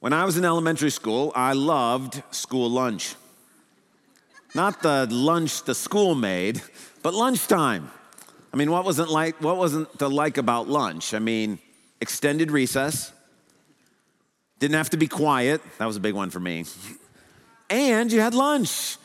When I was in elementary school, I loved school lunch. Not the lunch the school made, but lunchtime. I mean, what wasn't to like about lunch? I mean, extended recess. Didn't have to be quiet. That was a big one for me. And you had lunch.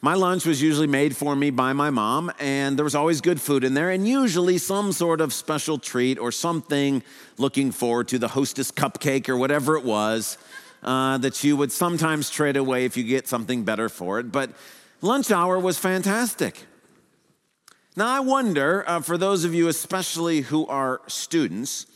My lunch was usually made for me by my mom, and there was always good food in there, and usually some sort of special treat or something looking forward to, the Hostess cupcake or whatever it was that you would sometimes trade away if you get something better for it. But lunch hour was fantastic. Now, I wonder, for those of you especially who are students,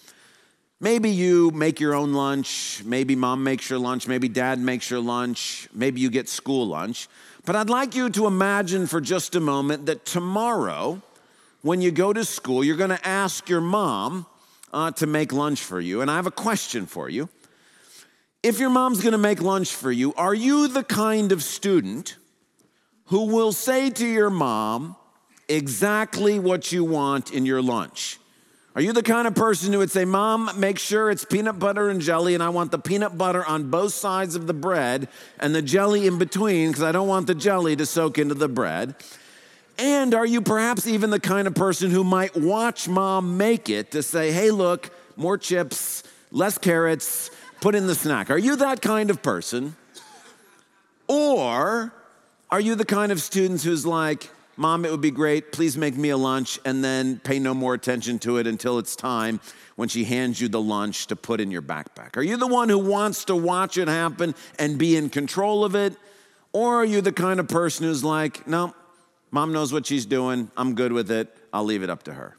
maybe you make your own lunch, maybe mom makes your lunch, maybe dad makes your lunch, maybe you get school lunch. But I'd like you to imagine for just a moment that tomorrow, when you go to school, you're going to ask your mom to make lunch for you. And I have a question for you. If your mom's going to make lunch for you, are you the kind of student who will say to your mom exactly what you want in your lunch? Are you the kind of person who would say, "Mom, make sure it's peanut butter and jelly, and I want the peanut butter on both sides of the bread and the jelly in between because I don't want the jelly to soak into the bread"? And are you perhaps even the kind of person who might watch mom make it to say, "Hey, look, more chips, less carrots, put in the snack"? Are you that kind of person? Or are you the kind of student who's like, "Mom, it would be great, please make me a lunch," and then pay no more attention to it until it's time when she hands you the lunch to put in your backpack? Are you the one who wants to watch it happen and be in control of it? Or are you the kind of person who's like, "No, mom knows what she's doing, I'm good with it, I'll leave it up to her"?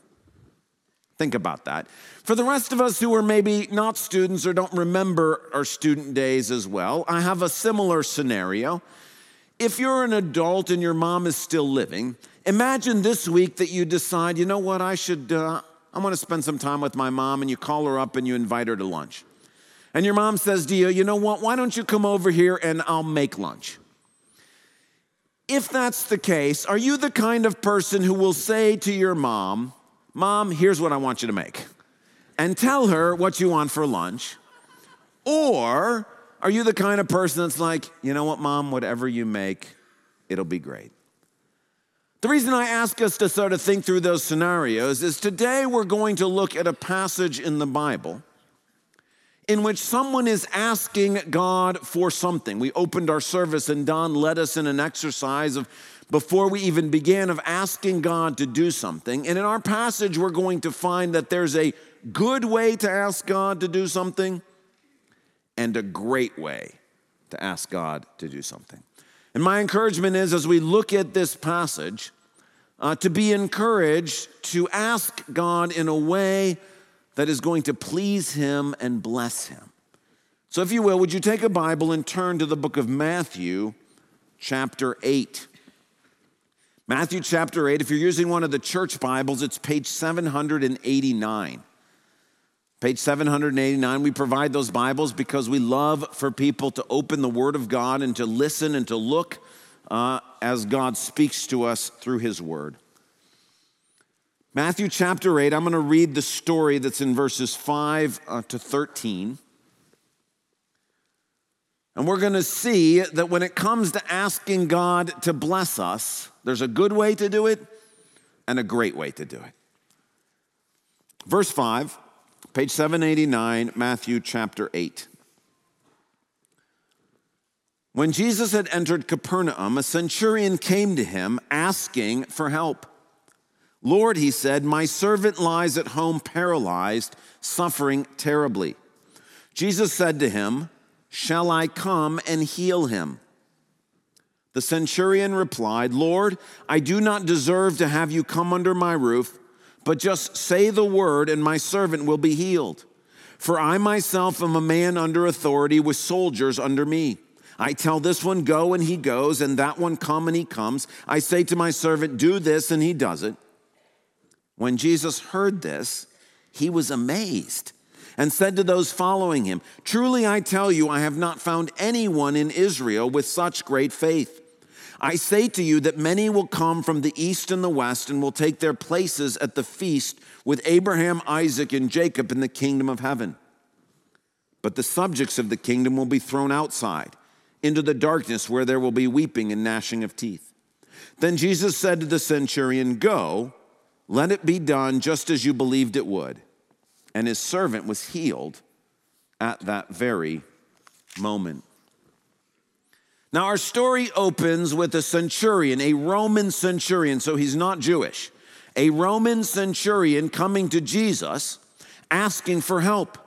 Think about that. For the rest of us who are maybe not students or don't remember our student days as well, I have a similar scenario. If you're an adult and your mom is still living, imagine this week that you decide, "You know what, I want to spend some time with my mom," and you call her up and you invite her to lunch. And your mom says to you, "You know what, why don't you come over here and I'll make lunch?" If that's the case, are you the kind of person who will say to your mom, "Mom, here's what I want you to make," and tell her what you want for lunch? Or are you the kind of person that's like, "You know what, Mom, whatever you make, it'll be great"? The reason I ask us to sort of think through those scenarios is today we're going to look at a passage in the Bible in which someone is asking God for something. We opened our service and Don led us in an exercise of, before we even began, of asking God to do something. And in our passage, we're going to find that there's a good way to ask God to do something and a great way to ask God to do something. And my encouragement is, as we look at this passage, to be encouraged to ask God in a way that is going to please him and bless him. So if you will, would you take a Bible and turn to the book of Matthew, chapter 8. Matthew chapter 8, if you're using one of the church Bibles, it's page 789. Page 789, we provide those Bibles because we love for people to open the Word of God and to listen and to look as God speaks to us through his Word. Matthew chapter 8, I'm going to read the story that's in verses 5 to 13. And we're going to see that when it comes to asking God to bless us, there's a good way to do it and a great way to do it. Verse 5. Page 789, Matthew chapter 8. When Jesus had entered Capernaum, a centurion came to him asking for help. "Lord," he said, "my servant lies at home paralyzed, suffering terribly." Jesus said to him, "Shall I come and heal him?" The centurion replied, "Lord, I do not deserve to have you come under my roof, but just say the word and my servant will be healed. For I myself am a man under authority with soldiers under me. I tell this one, 'Go,' and he goes, and that one, 'Come,' and he comes. I say to my servant, 'Do this,' and he does it." When Jesus heard this, he was amazed and said to those following him, "Truly I tell you, I have not found anyone in Israel with such great faith. I say to you that many will come from the east and the west and will take their places at the feast with Abraham, Isaac, and Jacob in the kingdom of heaven." But the subjects of the kingdom will be thrown outside into the darkness where there will be weeping and gnashing of teeth. Then Jesus said to the centurion, "Go, let it be done just as you believed it would." And his servant was healed at that very moment. Now, our story opens with a centurion, a Roman centurion, so he's not Jewish, a Roman centurion coming to Jesus asking for help,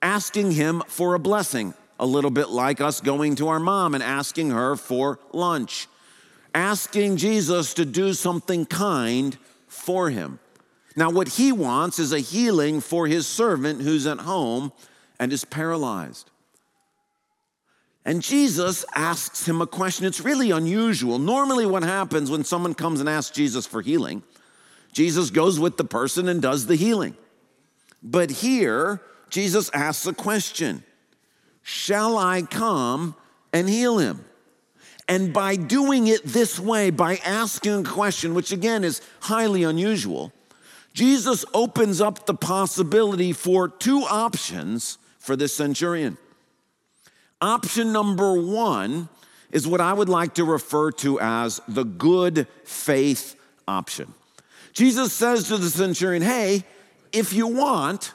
asking him for a blessing, a little bit like us going to our mom and asking her for lunch, asking Jesus to do something kind for him. Now, what he wants is a healing for his servant who's at home and is paralyzed. And Jesus asks him a question. It's really unusual. Normally what happens when someone comes and asks Jesus for healing, Jesus goes with the person and does the healing. But here, Jesus asks a question. Shall I come and heal him? And by doing it this way, by asking a question, which again is highly unusual, Jesus opens up the possibility for two options for this centurion. Option number one is what I would like to refer to as the good faith option. Jesus says to the centurion, "Hey, if you want,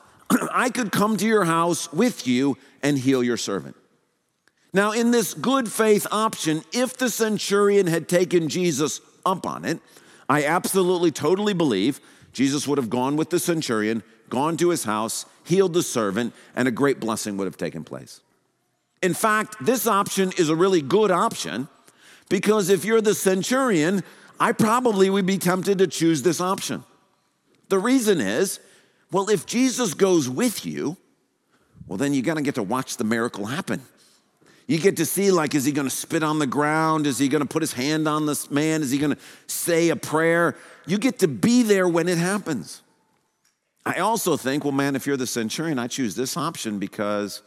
I could come to your house with you and heal your servant." Now, in this good faith option, if the centurion had taken Jesus up on it, I absolutely, totally believe Jesus would have gone with the centurion, gone to his house, healed the servant, and a great blessing would have taken place. In fact, this option is a really good option because if you're the centurion, I probably would be tempted to choose this option. The reason is, well, if Jesus goes with you, well, then you're going to get to watch the miracle happen. You get to see, like, is he going to spit on the ground? Is he going to put his hand on this man? Is he going to say a prayer? You get to be there when it happens. I also think, well, man, if you're the centurion, I choose this option because,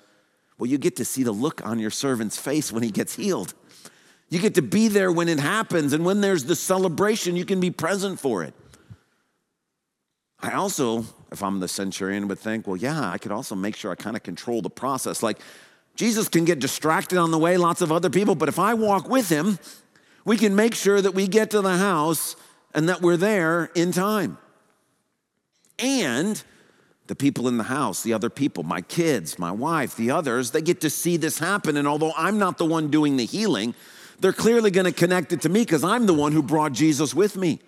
well, you get to see the look on your servant's face when he gets healed. You get to be there when it happens, and when there's the celebration, you can be present for it. I also, if I'm the centurion, would think, well, yeah, I could also make sure I kind of control the process. Like, Jesus can get distracted on the way, lots of other people, but if I walk with him, we can make sure that we get to the house and that we're there in time. And the people in the house, the other people, my kids, my wife, the others, they get to see this happen. And although I'm not the one doing the healing, they're clearly going to connect it to me because I'm the one who brought Jesus with me.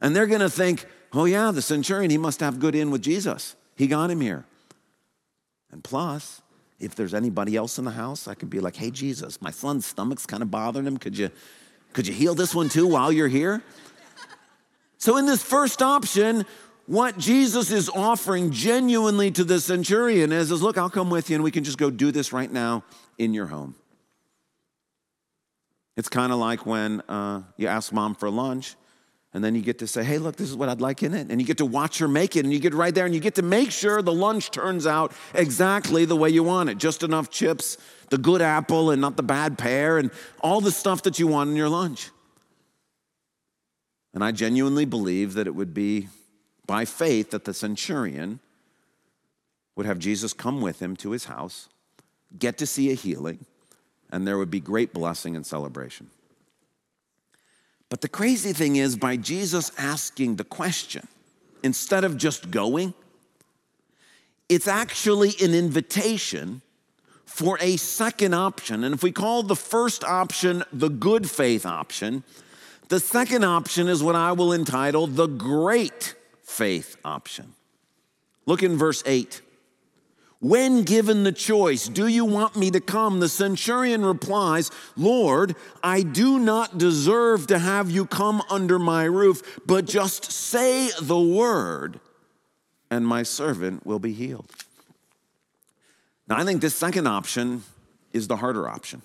And they're going to think, oh yeah, the centurion, he must have good in with Jesus. He got him here. And plus, if there's anybody else in the house, I could be like, hey, Jesus, my son's stomach's kind of bothering him. Could you heal this one too while you're here? So in this first option, what Jesus is offering genuinely to the centurion is look, I'll come with you and we can just go do this right now in your home. It's kind of like when you ask mom for lunch and then you get to say, hey, look, this is what I'd like in it. And you get to watch her make it and you get right there and you get to make sure the lunch turns out exactly the way you want it. Just enough chips, the good apple and not the bad pear and all the stuff that you want in your lunch. And I genuinely believe that it would be by faith that the centurion would have Jesus come with him to his house, get to see a healing, and there would be great blessing and celebration. But the crazy thing is, by Jesus asking the question, instead of just going, it's actually an invitation for a second option. And if we call the first option the good faith option, the second option is what I will entitle the great faith option. Look in verse 8. When given the choice, do you want me to come? The centurion replies, Lord, I do not deserve to have you come under my roof, but just say the word and my servant will be healed. Now, I think this second option is the harder option.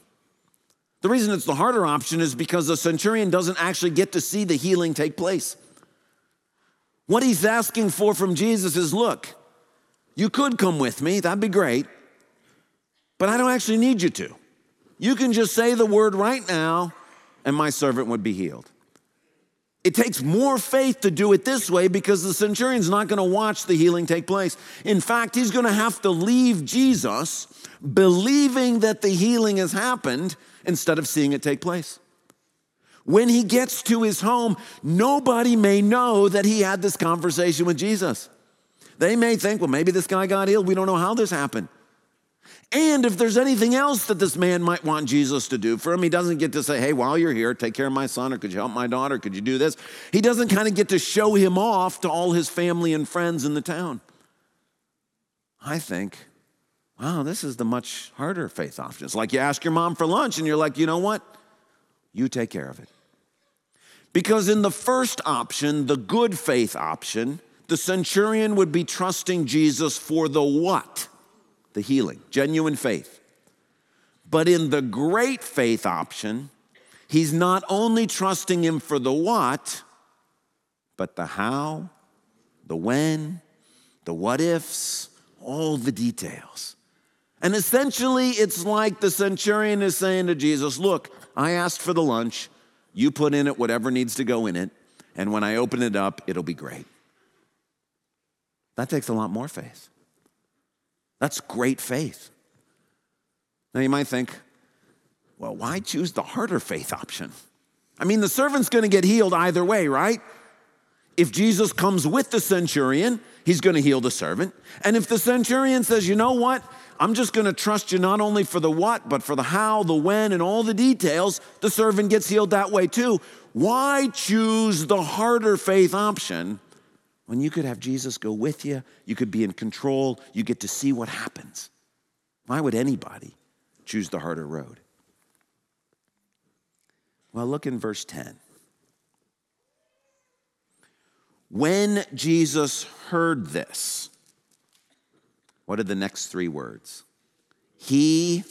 The reason it's the harder option is because the centurion doesn't actually get to see the healing take place. What he's asking for from Jesus is, look, you could come with me, that'd be great, but I don't actually need you to. You can just say the word right now and my servant would be healed. It takes more faith to do it this way because the centurion's not going to watch the healing take place. In fact, he's going to have to leave Jesus believing that the healing has happened instead of seeing it take place. When he gets to his home, nobody may know that he had this conversation with Jesus. They may think, well, maybe this guy got healed. We don't know how this happened. And if there's anything else that this man might want Jesus to do for him, he doesn't get to say, hey, while you're here, take care of my son, or could you help my daughter? Could you do this? He doesn't kind of get to show him off to all his family and friends in the town. I think, wow, this is the much harder faith option. It's like you ask your mom for lunch and you're like, you know what? You take care of it. Because in the first option, the good faith option, the centurion would be trusting Jesus for the what? The healing, genuine faith. But in the great faith option, he's not only trusting him for the what, but the how, the when, the what ifs, all the details. And essentially, it's like the centurion is saying to Jesus, look, I asked for the lunch. You put in it whatever needs to go in it. And when I open it up, it'll be great. That takes a lot more faith. That's great faith. Now you might think, well, why choose the harder faith option? I mean, the servant's going to get healed either way, right? If Jesus comes with the centurion, he's going to heal the servant. And if the centurion says, you know what? I'm just going to trust you not only for the what, but for the how, the when, and all the details, the servant gets healed that way too. Why choose the harder faith option? When you could have Jesus go with you, you could be in control, you get to see what happens. Why would anybody choose the harder road? Well, look in verse 10. When Jesus heard this, what are the next three words? He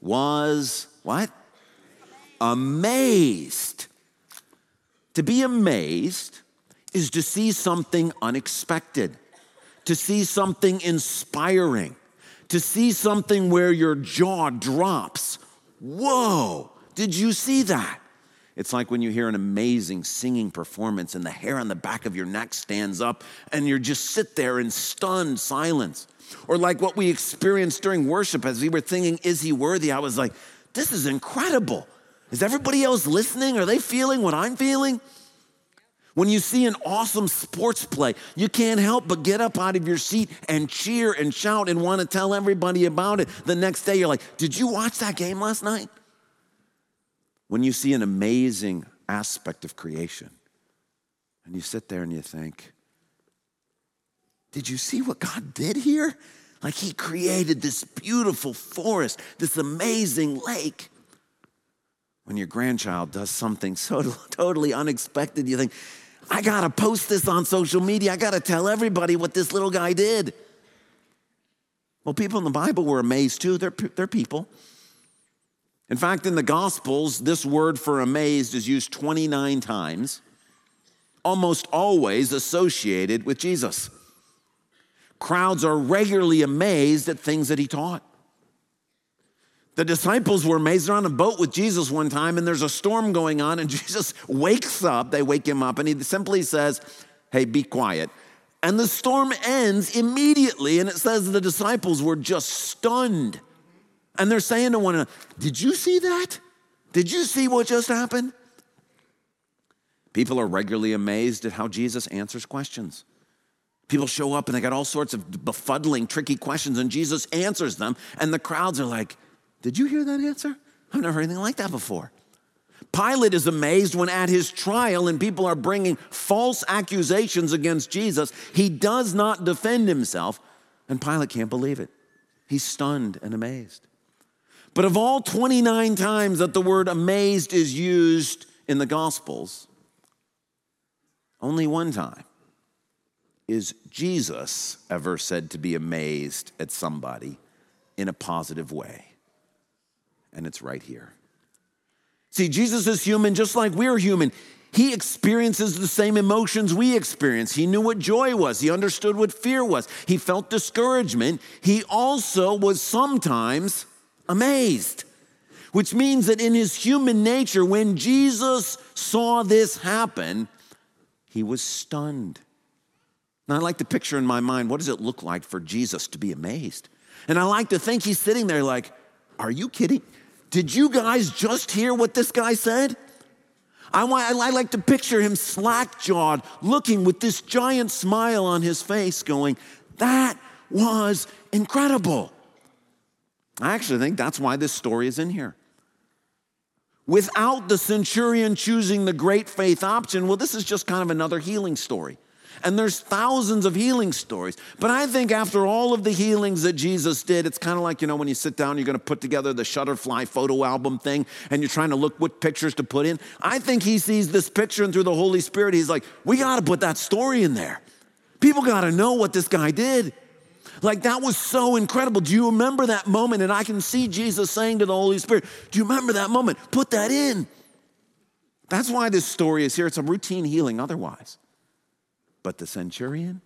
was what? Amazed. To be amazed is to see something unexpected, to see something inspiring, to see something where your jaw drops. Whoa, did you see that? It's like when you hear an amazing singing performance and the hair on the back of your neck stands up and you just sit there in stunned silence. Or like what we experienced during worship as we were thinking, is he worthy? I was like, this is incredible. Is everybody else listening? Are they feeling what I'm feeling? When you see an awesome sports play, you can't help but get up out of your seat and cheer and shout and want to tell everybody about it. The next day you're like, did you watch that game last night? When you see an amazing aspect of creation and you sit there and you think, did you see what God did here? Like he created this beautiful forest, this amazing lake. When your grandchild does something so totally unexpected, you think, I gotta post this on social media. I gotta tell everybody what this little guy did. Well, people in the Bible were amazed too. They're people. In fact, in the Gospels, this word for amazed is used 29 times, almost always associated with Jesus. Crowds are regularly amazed at things that he taught. The disciples were amazed. They're on a boat with Jesus one time, and there's a storm going on, and Jesus wakes up. They wake him up, and he simply says, hey, be quiet. And the storm ends immediately, and it says the disciples were just stunned. And they're saying to one another, did you see that? Did you see what just happened? People are regularly amazed at how Jesus answers questions. People show up, and they got all sorts of befuddling, tricky questions, and Jesus answers them, and the crowds are like, did you hear that answer? I've never heard anything like that before. Pilate is amazed when at his trial and people are bringing false accusations against Jesus. He does not defend himself, and Pilate can't believe it. He's stunned and amazed. But of all 29 times that the word amazed is used in the Gospels, only one time is Jesus ever said to be amazed at somebody in a positive way. And it's right here. See, Jesus is human just like we're human. He experiences the same emotions we experience. He knew what joy was. He understood what fear was. He felt discouragement. He also was sometimes amazed, which means that in his human nature, when Jesus saw this happen, He was stunned. Now, I like to picture in my mind, what does it look like for Jesus to be amazed? And I like to think he's sitting there like, are you kidding? Did you guys just hear what this guy said? I like to picture him slack-jawed, looking with this giant smile on his face going, that was incredible. I actually think that's why this story is in here. Without the centurion choosing the great faith option, well, this is just kind of another healing story. And there's thousands of healing stories. But I think after all of the healings that Jesus did, it's kind of like, when you sit down, you're going to put together the Shutterfly photo album thing, and you're trying to look what pictures to put in. I think he sees this picture, and through the Holy Spirit, he's like, we got to put that story in there. People got to know what this guy did. Like, that was so incredible. Do you remember that moment? And I can see Jesus saying to the Holy Spirit, do you remember that moment? Put that in. That's why this story is here. It's a routine healing otherwise. But the centurion,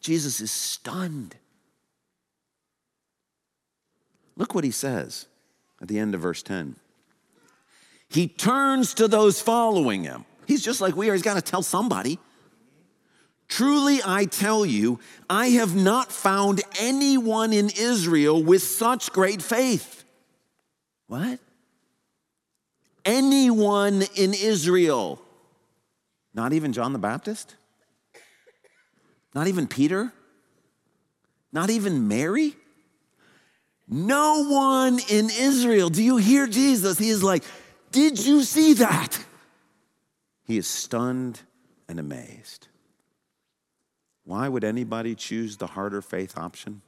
Jesus is stunned. Look what he says at the end of verse 10. He turns to those following him. He's just like we are. He's got to tell somebody. Truly, I tell you, I have not found anyone in Israel with such great faith. What? Anyone in Israel. Not even John the Baptist? Not even Peter? Not even Mary? No one in Israel. Do you hear Jesus? He is like, did you see that? He is stunned and amazed. Why would anybody choose the harder faith option?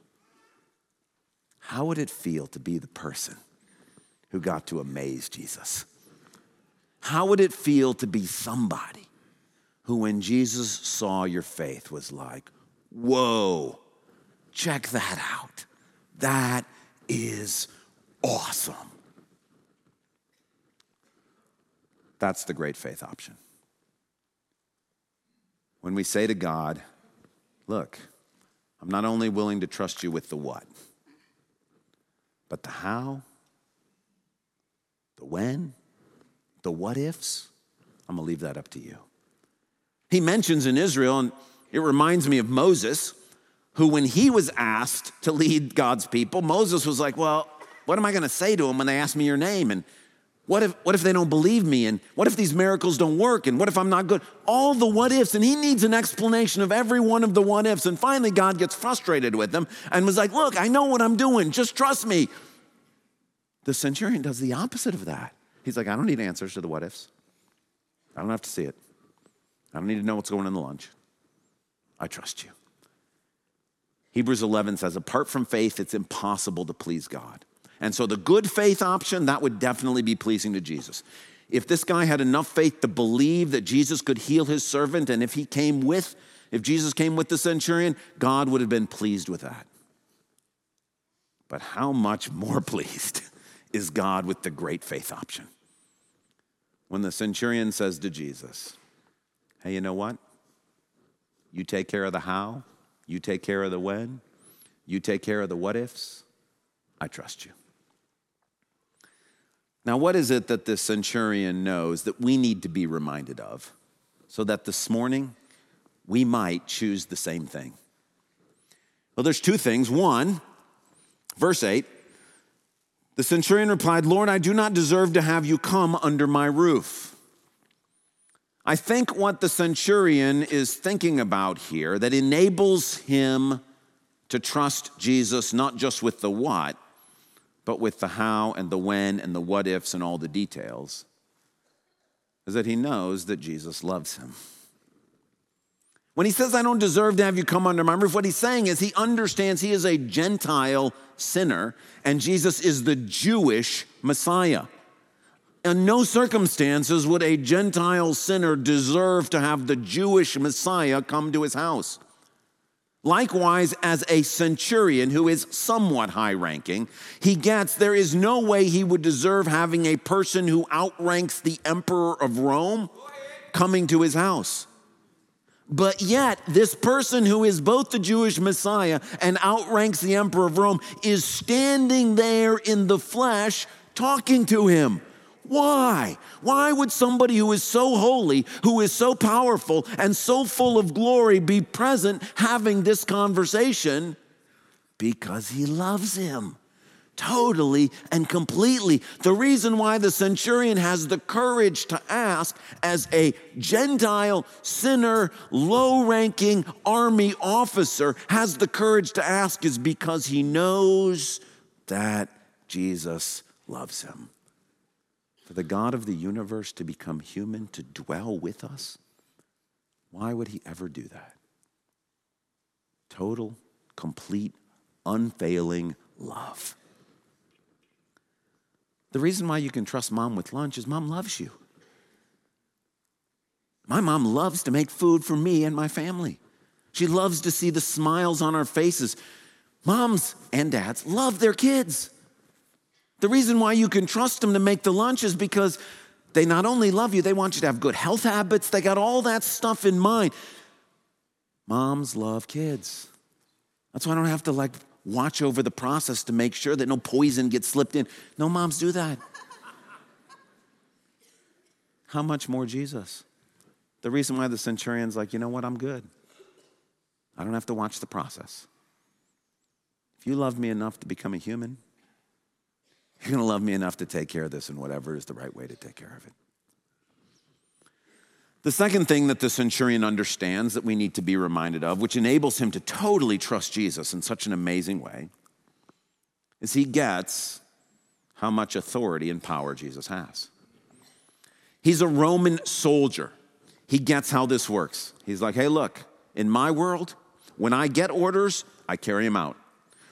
How would it feel to be the person who got to amaze Jesus? How would it feel to be somebody who, when Jesus saw your faith, was like, whoa, check that out. That is awesome. That's the great faith option. When we say to God, look, I'm not only willing to trust you with the what, but the how, the when, the what ifs. I'm going to leave that up to you. He mentions in Israel, and it reminds me of Moses, who when he was asked to lead God's people, Moses was like, well, what am I going to say to them when they ask me your name? And what if they don't believe me? And what if these miracles don't work? And what if I'm not good? All the what ifs. And he needs an explanation of every one of the what ifs. And finally, God gets frustrated with him and was like, look, I know what I'm doing. Just trust me. The centurion does the opposite of that. He's like, I don't need answers to the what ifs. I don't have to see it. I don't need to know what's going on in the lunch. I trust you. Hebrews 11 says, apart from faith, it's impossible to please God. And so the good faith option, that would definitely be pleasing to Jesus. If this guy had enough faith to believe that Jesus could heal his servant, and if Jesus came with the centurion, God would have been pleased with that. But how much more pleased is God with the great faith option? When the centurion says to Jesus, hey, you know what? You take care of the how, you take care of the when, you take care of the what ifs, I trust you. Now, what is it that the centurion knows that we need to be reminded of so that this morning we might choose the same thing? Well, there's two things. One, verse 8, the centurion replied, Lord, I do not deserve to have you come under my roof. I think what the centurion is thinking about here that enables him to trust Jesus, not just with the what, but with the how and the when and the what ifs and all the details, is that he knows that Jesus loves him. When he says, I don't deserve to have you come under my roof, what he's saying is he understands he is a Gentile sinner and Jesus is the Jewish Messiah. In no circumstances would a Gentile sinner deserve to have the Jewish Messiah come to his house. Likewise, as a centurion who is somewhat high-ranking, he gets there is no way he would deserve having a person who outranks the emperor of Rome coming to his house. But yet, this person who is both the Jewish Messiah and outranks the emperor of Rome is standing there in the flesh talking to him. Why? Why would somebody who is so holy, who is so powerful and so full of glory be present having this conversation? Because he loves him totally and completely. The reason why the centurion has the courage to ask as a Gentile sinner, low-ranking army officer has the courage to ask is because he knows that Jesus loves him. For the God of the universe to become human, to dwell with us, why would he ever do that? Total, complete, unfailing love. The reason why you can trust mom with lunch is mom loves you. My mom loves to make food for me and my family. She loves to see the smiles on our faces. Moms and dads love their kids. The reason why you can trust them to make the lunch is because they not only love you, they want you to have good health habits. They got all that stuff in mind. Moms love kids. That's why I don't have to watch over the process to make sure that no poison gets slipped in. No moms do that. How much more Jesus? The reason why the centurion's like, you know what, I'm good. I don't have to watch the process. If you love me enough to become a human, you're going to love me enough to take care of this and whatever is the right way to take care of it. The second thing that the centurion understands that we need to be reminded of, which enables him to totally trust Jesus in such an amazing way, is he gets how much authority and power Jesus has. He's a Roman soldier. He gets how this works. He's like, hey, look, in my world, when I get orders, I carry them out.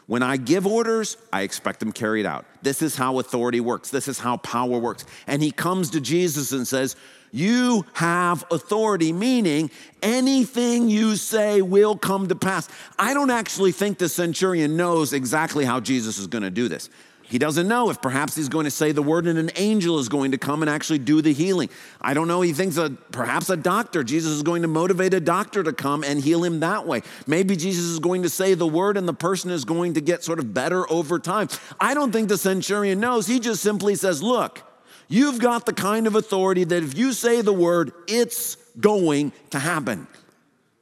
When I give orders, I expect them carried out. This is how authority works. This is how power works. And he comes to Jesus and says, you have authority, meaning anything you say will come to pass. I don't actually think the centurion knows exactly how Jesus is going to do this. He doesn't know if perhaps he's going to say the word and an angel is going to come and actually do the healing. I don't know. He thinks that perhaps a doctor, Jesus is going to motivate a doctor to come and heal him that way. Maybe Jesus is going to say the word and the person is going to get sort of better over time. I don't think the centurion knows. He just simply says, look, you've got the kind of authority that if you say the word, it's going to happen.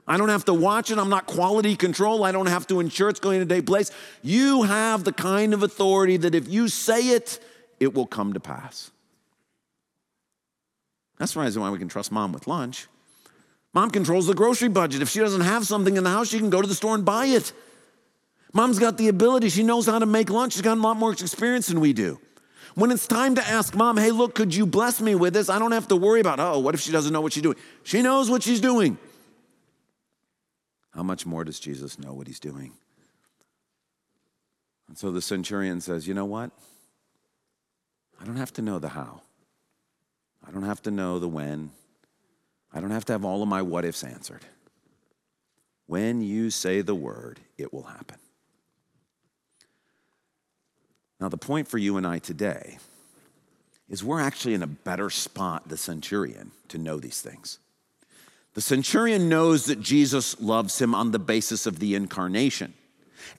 I don't have to watch it. I'm not quality control. I don't have to ensure it's going to take place. You have the kind of authority that if you say it, it will come to pass. That's the reason why we can trust mom with lunch. Mom controls the grocery budget. If she doesn't have something in the house, she can go to the store and buy it. Mom's got the ability. She knows how to make lunch. She's got a lot more experience than we do. When it's time to ask mom, hey, look, could you bless me with this? I don't have to worry about, what if she doesn't know what she's doing? She knows what she's doing. How much more does Jesus know what he's doing? And so the centurion says, you know what? I don't have to know the how. I don't have to know the when. I don't have to have all of my what ifs answered. When you say the word, it will happen. Now, the point for you and I today is we're actually in a better spot, the centurion, to know these things. The centurion knows that Jesus loves him on the basis of the incarnation.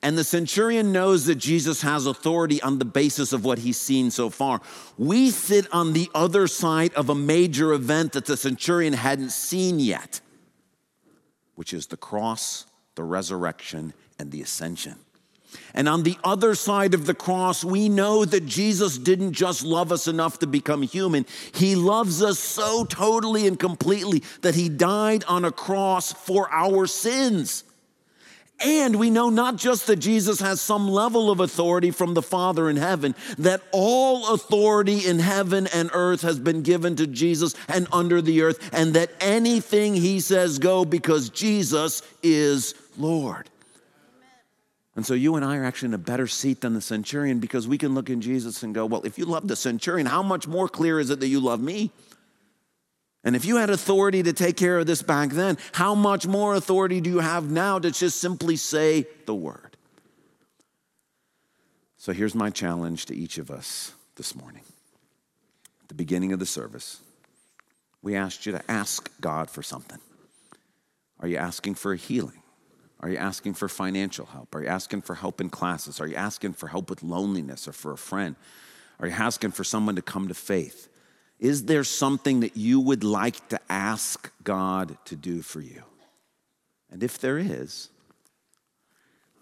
And the centurion knows that Jesus has authority on the basis of what he's seen so far. We sit on the other side of a major event that the centurion hadn't seen yet, which is the cross, the resurrection, and the ascension. And on the other side of the cross, we know that Jesus didn't just love us enough to become human. He loves us so totally and completely that he died on a cross for our sins. And we know not just that Jesus has some level of authority from the Father in heaven, that all authority in heaven and earth has been given to Jesus and under the earth, and that anything he says go because Jesus is Lord. And so you and I are actually in a better seat than the centurion because we can look in Jesus and go, well, if you love the centurion, how much more clear is it that you love me? And if you had authority to take care of this back then, how much more authority do you have now to just simply say the word? So here's my challenge to each of us this morning. At the beginning of the service, we asked you to ask God for something. Are you asking for a healing? Are you asking for financial help? Are you asking for help in classes? Are you asking for help with loneliness or for a friend? Are you asking for someone to come to faith? Is there something that you would like to ask God to do for you? And if there is,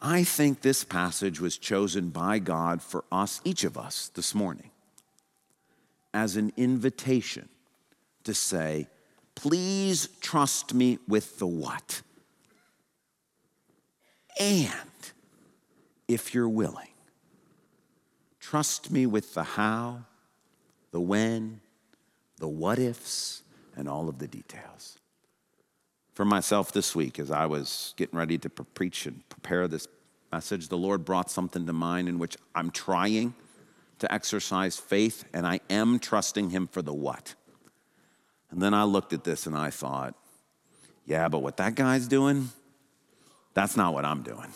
I think this passage was chosen by God for us, each of us, this morning, as an invitation to say, please trust me with the what. And if you're willing, trust me with the how, the when, the what ifs, and all of the details. For myself this week, as I was getting ready to preach and prepare this message, the Lord brought something to mind in which I'm trying to exercise faith, and I am trusting him for the what. And then I looked at this and I thought, yeah, but what that guy's doing, that's not what I'm doing.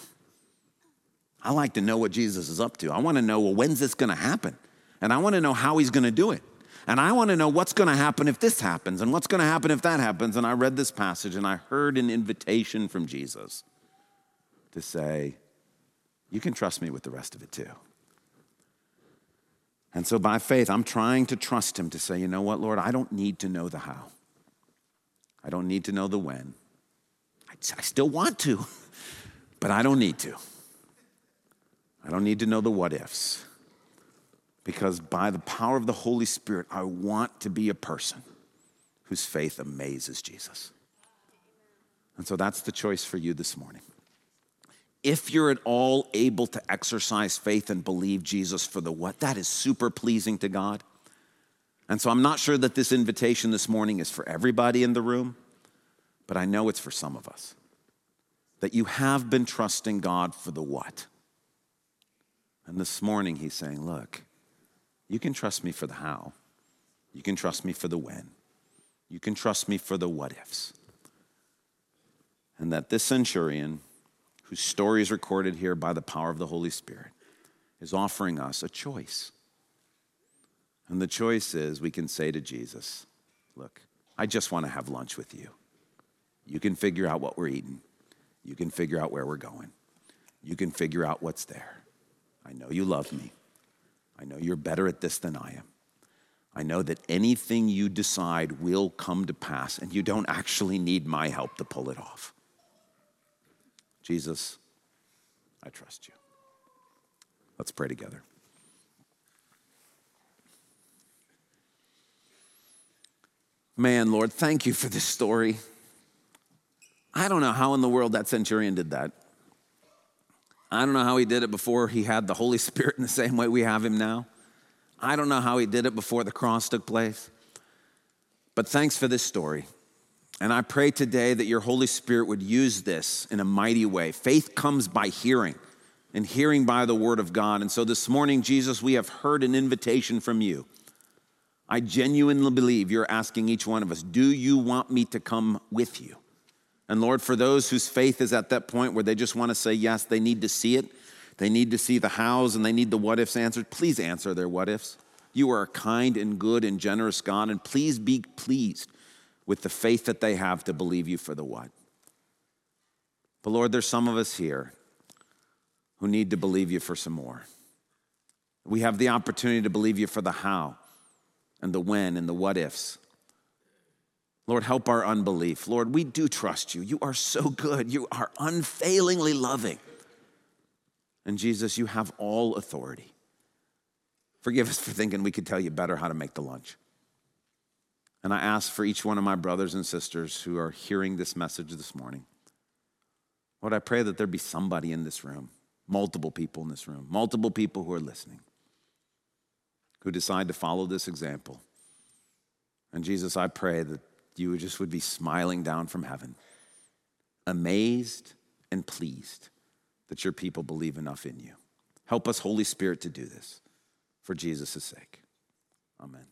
I like to know what Jesus is up to. I want to know, well, when's this going to happen? And I want to know how he's going to do it. And I want to know what's going to happen if this happens and what's going to happen if that happens. And I read this passage and I heard an invitation from Jesus to say, you can trust me with the rest of it too. And so by faith, I'm trying to trust him to say, you know what, Lord, I don't need to know the how. I don't need to know the when. I still want to, but I don't need to. I don't need to know the what ifs. Because by the power of the Holy Spirit, I want to be a person whose faith amazes Jesus. And so that's the choice for you this morning. If you're at all able to exercise faith and believe Jesus for the what, that is super pleasing to God. And so I'm not sure that this invitation this morning is for everybody in the room, but I know it's for some of us. That you have been trusting God for the what. And this morning he's saying, look, you can trust me for the how. You can trust me for the when. You can trust me for the what ifs. And that this centurion, whose story is recorded here by the power of the Holy Spirit, is offering us a choice. And the choice is we can say to Jesus, look, I just want to have lunch with you. You can figure out what we're eating. You can figure out where we're going. You can figure out what's there. I know you love me. I know you're better at this than I am. I know that anything you decide will come to pass, and you don't actually need my help to pull it off. Jesus, I trust you. Let's pray together. Man, Lord, thank you for this story. I don't know how in the world that centurion did that. I don't know how he did it before he had the Holy Spirit in the same way we have him now. I don't know how he did it before the cross took place. But thanks for this story. And I pray today that your Holy Spirit would use this in a mighty way. Faith comes by hearing, and hearing by the word of God. And so this morning, Jesus, we have heard an invitation from you. I genuinely believe you're asking each one of us, do you want me to come with you? And Lord, for those whose faith is at that point where they just want to say yes, they need to see it. They need to see the hows and they need the what ifs answered. Please answer their what ifs. You are a kind and good and generous God, and please be pleased with the faith that they have to believe you for the what. But Lord, there's some of us here who need to believe you for some more. We have the opportunity to believe you for the how and the when and the what ifs. Lord, help our unbelief. Lord, we do trust you. You are so good. You are unfailingly loving. And Jesus, you have all authority. Forgive us for thinking we could tell you better how to make the lunch. And I ask for each one of my brothers and sisters who are hearing this message this morning. Lord, I pray that there be somebody in this room, multiple people in this room, multiple people who are listening, who decide to follow this example. And Jesus, I pray that you just would be smiling down from heaven, amazed and pleased that your people believe enough in you. Help us, Holy Spirit, to do this for Jesus' sake. Amen.